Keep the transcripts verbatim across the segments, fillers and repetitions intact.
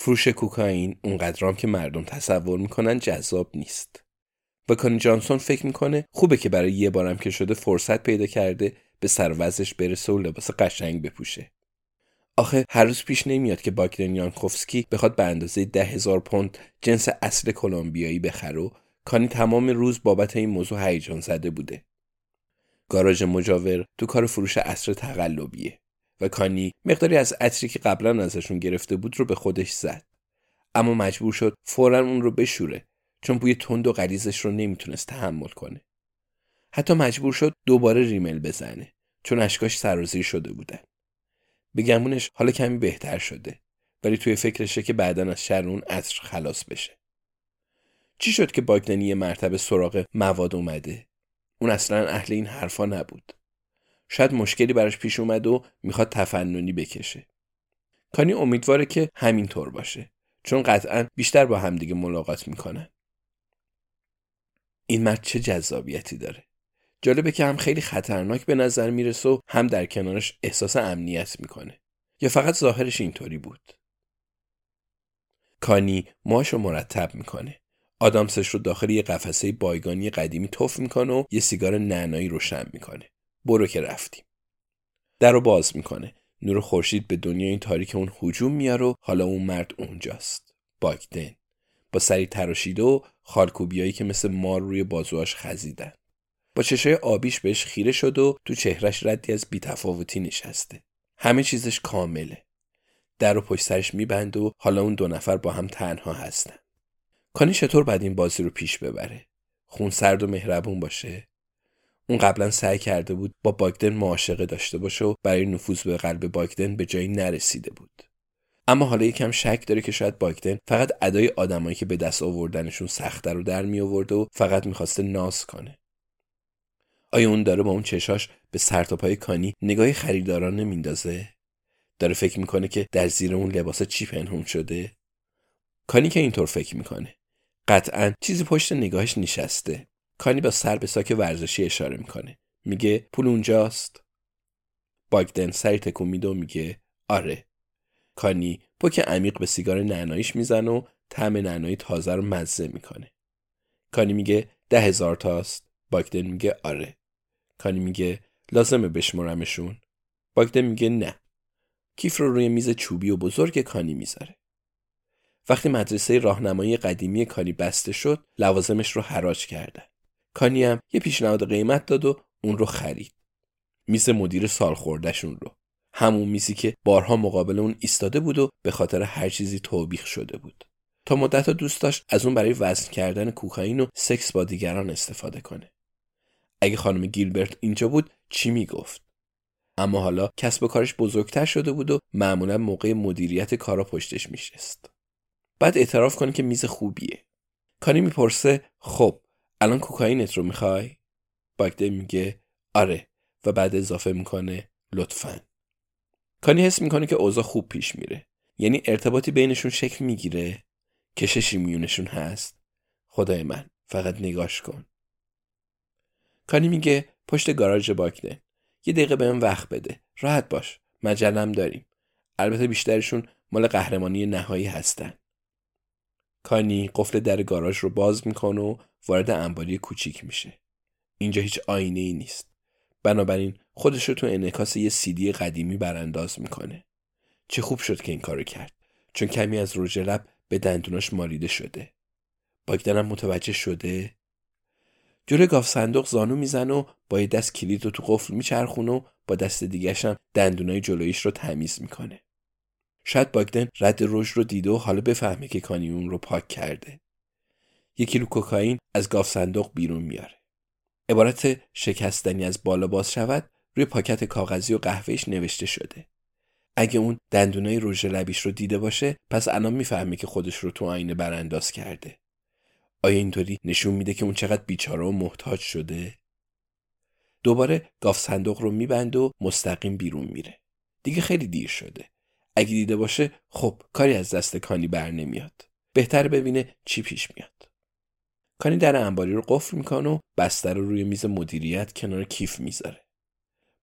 فروش کوکائین اونقدرام که مردم تصور میکنن جذاب نیست. و کانی جانسون فکر میکنه خوبه که برای یه بارم که شده فرصت پیدا کرده به سروزش برسه و لباس قشنگ بپوشه. آخه هر روز پیش نمیاد که باگدان یانکوفسکی بخواد به اندازه ده هزار پوند جنس اصل کلمبیایی بخره و کانی تمام روز بابت این موضوع هیجان زده بوده. گاراژ مجاور تو کار فروش اصل تقلبیه. و کانی مقداری از عطری که قبلا ازشون گرفته بود رو به خودش زد، اما مجبور شد فوراً اون رو بشوره چون بوی تند و غلیظش رو نمیتونست تحمل کنه. حتی مجبور شد دوباره ریمل بزنه چون اشکاش سرازیر شده بودن. به گمونش حالا کمی بهتر شده، ولی توی فکرشه که بعداً از شر اون عطر خلاص بشه. چی شد که باگدانی یه مرتبه سراغ مواد اومده؟ اون اصلاً اهل این حرفا نبود. شاید مشکلی براش پیش اومد و میخواد تفننی بکشه. کانی امیدواره که همینطور باشه چون قطعاً بیشتر با همدیگه ملاقات میکنن. این مرد چه جذابیتی داره. جالبه که هم خیلی خطرناک به نظر میرسه و هم در کنارش احساس امنیت میکنه. یا فقط ظاهرش اینطوری بود. کانی موهاشو مرتب میکنه. آدامسش رو داخل یه قفسه بایگانی قدیمی تف میکنه و یه سیگار نعنایی روشن میکنه. برو که رفتیم. در رو باز میکنه. نور خورشید به دنیای تاریک اون هجوم میاره و حالا اون مرد اونجاست. باگدن. با سری تراشیده و خالکوبیایی که مثل مار روی بازواش خزیدن. با چشای آبیش بهش خیره شد و تو چهرش ردی از بیتفاوتی نشسته. همه چیزش کامله. در رو پشت سرش میبند و حالا اون دو نفر با هم تنها هستن. کانی چطور بعد این بازی رو پیش ببره؟ خونسرد و مهربون باشه؟ اون قبلا سعی کرده بود با باگدن معاشقه داشته باشه و برای نفوذ به قلب باگدن به جایی نرسیده بود. اما حالا یکم شک داره که شاید باگدن فقط ادای آدمایی که به دست آوردنشون سخته رو در می آورده و فقط میخواسته ناز کنه. آیا اون داره با اون چشاش به سر تا پای کانی نگاه خریدارانه میندازه؟ داره فکر میکنه که در زیر اون لباسا چی پنهون شده؟ کانی که اینطور فکر میکنه، قطعاً چیزی پشت نگاهش نشسته. کانی با سر به ساک ورزشی اشاره میکنه. میگه پول اونجاست؟ باگدن سری تکون میده و میگه آره. کانی پک عمیق به سیگار نعناییش میزنه و طعم نعنایی تازه رو مزه میکنه. کانی میگه ده هزار تاست؟ باگدن میگه آره. کانی میگه لازمه بشمرمشون؟ باگدن میگه نه. کیف رو روی میز چوبی و بزرگ کانی میذاره. وقتی مدرسه راهنمایی قدیمی کانی بسته شد، لوازمش رو حراج کردن. کانی هم یه پیشنهاد قیمت داد و اون رو خرید. میز مدیر سال خوردشون رو. همون میزی که بارها مقابل اون ایستاده بود و به خاطر هر چیزی توبیخ شده بود. تا مدت‌ها دوست داشت از اون برای وزن کردن کوکائین و سکس با دیگران استفاده کنه. اگه خانم گیلبرت اینجا بود چی میگفت؟ اما حالا کسب و کارش بزرگتر شده بود و معمولا موقع مدیریت کارا پشتش میشست. بعد اعتراف کنه که میز خوبیه. کانی میپرسه خب الان کوکائینت رو میخوای؟ باگدن میگه آره و بعد اضافه میکنه لطفاً. کانی حس میکنه که اوضاع خوب پیش میره. یعنی ارتباطی بینشون شکل میگیره، کششی میونشون هست. خدای من، فقط نگاش کن. کانی میگه پشت گاراژ باگدن. یه دقیقه بهم وقت بده. راحت باش. مجلم داریم. البته بیشترشون مال قهرمانی نهایی هستن. کانی قفل در گاراژ رو باز میکنه و وارد انباری کوچیک میشه. اینجا هیچ آینه‌ای نیست. بنابراین خودش رو تو انعکاس یه سیدی قدیمی برانداز میکنه. چه خوب شد که این کارو کرد، چون کمی از رژ لب به دندوناش مالیده شده. باگدنم متوجه شده. جلوی گاف صندوق زانو میزنه و با یه دست کلید رو تو قفل میچرخونه و با دست دیگه‌ش هم دندونای جلویش رو تمیز میکنه. شاید باگدن رد رژ رو دیده و حالا بفهمه که کانی اون رو پاک کرده. یک کیلو کوکائین از گاف صندوق بیرون میاره. عبارت شکستنی از بالا باز شود روی پاکت کاغذی و قهوه‌اش نوشته شده. اگه اون دندونای رژ لبیش رو دیده باشه، پس الان میفهمه که خودش رو تو آینه برانداز کرده. آیا اینطوری نشون میده که اون چقدر بیچاره و محتاج شده؟ دوباره گاف صندوق رو میبنده و مستقیم بیرون میره. دیگه خیلی دیر شده. اگه دیده باشه، خب کاری از دست کانی بر نمیاد. بهتر ببینه چی پیش میاد. کانی در انباری رو قفل میکنه و بستر رو روی میز مدیریت کنار کیف میذاره.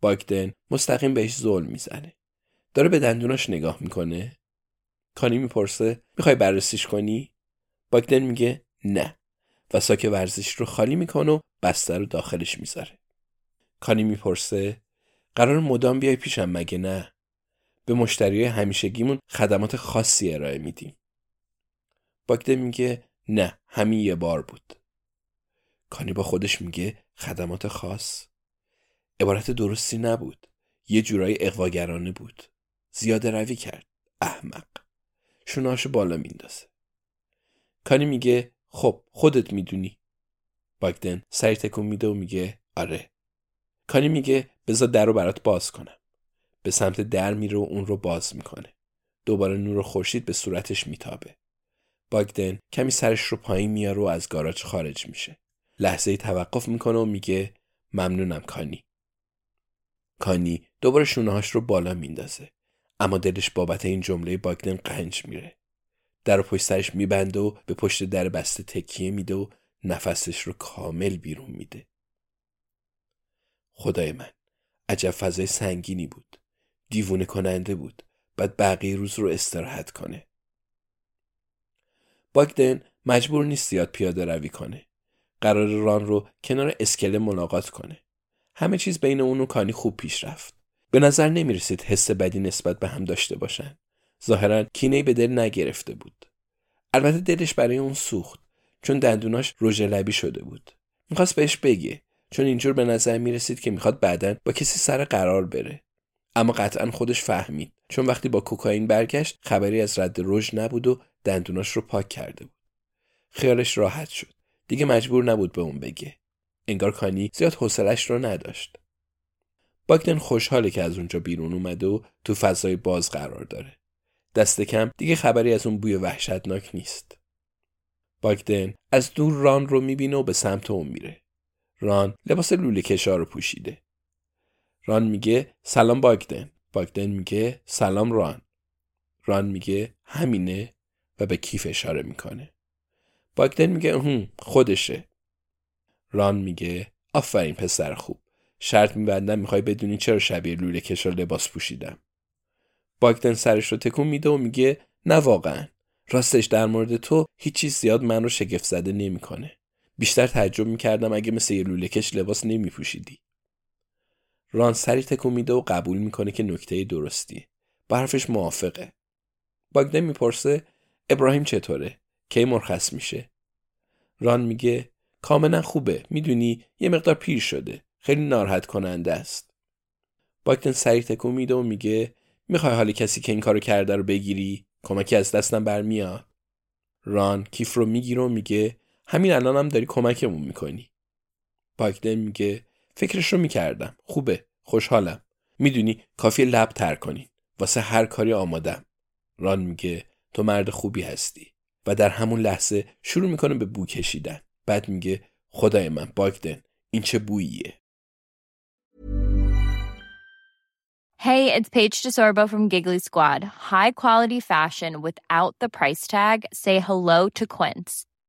باگدن مستقیم بهش زل میزنه. داره به دندوناش نگاه میکنه. کانی میپرسه میخوای بررسیش کنی؟ باگدن میگه نه و ساک ورزش رو خالی میکنه و بستر رو داخلش میذاره. کانی میپرسه قرار مدام بیای پیشم مگه نه؟ به مشتریای همیشگیمون خدمات خاصی ارائه میدیم. باگدن میگه نه، همین یه بار بود. کانی با خودش میگه خدمات خاص؟ عبارت درستی نبود. یه جورایی اغواگرانه بود. زیاده روی کرد. احمق. شوناشو بالا میندازه. کانی میگه خب خودت میدونی. باگدن سر تکون میده و میگه آره. کانی میگه بذار در رو برات باز کنم. به سمت در میره و اون رو باز میکنه. دوباره نور خورشید به صورتش میتابه. باگدن کمی سرش رو پایین میاره و از گاراژ خارج میشه. لحظه‌ای توقف میکنه و میگه ممنونم کانی. کانی دوباره شونه‌هاش رو بالا میندازه، اما دلش بابت این جمله باگدن قنج میره. در رو پشت سرش میبنده و به پشت در بسته تکیه میده و نفسش رو کامل بیرون میده. خدای من، عجب فضای سنگینی بود. دیوونه کننده بود. بعد بقیه روز رو استراحت کنه. باگدن مجبور نیست زیاد پیاده روی کنه. قرار ران رو کنار اسکله ملاقات کنه. همه چیز بین اون و کانی خوب پیش رفت. به نظر نمی‌رسید حس بدی نسبت به هم داشته باشن. ظاهراً کینه‌ای به دل نگرفته بود. البته دلش برای اون سوخت، چون دندوناش رژ لبی شده بود. می‌خواست بهش بگه، چون اینجور به نظر می‌رسید که می‌خواد بعداً با کسی سر قرار بره. اما قطعاً خودش فهمید، چون وقتی با کوکائین برگشت خبری از رد رژ نبود و دندوناش رو پاک کرده بود. خیالش راحت شد. دیگه مجبور نبود به اون بگه. انگار کانی زیاد حوصله‌اش رو نداشت. باگدن خوشحاله که از اونجا بیرون اومده و تو فضای باز قرار داره. دست کم دیگه خبری از اون بوی وحشتناک نیست. باگدن از دور ران رو میبینه و به سمت اون میره. ران لباس لوله‌کشا رو پوشیده. ران میگه سلام باگدن. باگدن میگه سلام ران. ران میگه همینه و به کیف اشاره میکنه. باگدن میگه هم خودشه. ران میگه آفرین پسر خوب. شرط میبندم میخوای بدونی چرا شبیه لوله کشا لباس پوشیدم. باگدن سرش رو تکون میده و میگه نه واقعا. راستش در مورد تو هیچ چیز زیاد من رو شگفت زده نمیکنه. بیشتر تعجب میکردم اگه مثل یه لوله کش لباس نمیپوشیدی. ران سری تکون میده و قبول میکنه که نکته درستی. با حرفش موافقه. باگدن میپرسه ابراهیم چطوره؟ کی مرخص میشه؟ ران میگه کاملا خوبه. میدونی یه مقدار پیر شده. خیلی ناراحت کننده است. باگدن سریع تکون میده و میگه میخوای حال کسی که این کارو کرده رو بگیری؟ کمکی از دستم برمیاد. ران کیف رو میگیره و میگه همین الانم هم داری کمکمون میکنی. باگدن میگه فکرش رو میکردم. خوبه. خوشحالم. میدونی کافیه لب تر کنین. واسه هر کاری آمادم. ران میگه تو مرد خوبی هستی و در همون لحظه شروع میکنه به بو کشیدن. بعد میگه خدای من باگدن این چه بوییه. Hey, it's Paige DeSorbo from Giggly Squad. High quality fashion without the price tag. Say hello to Quince.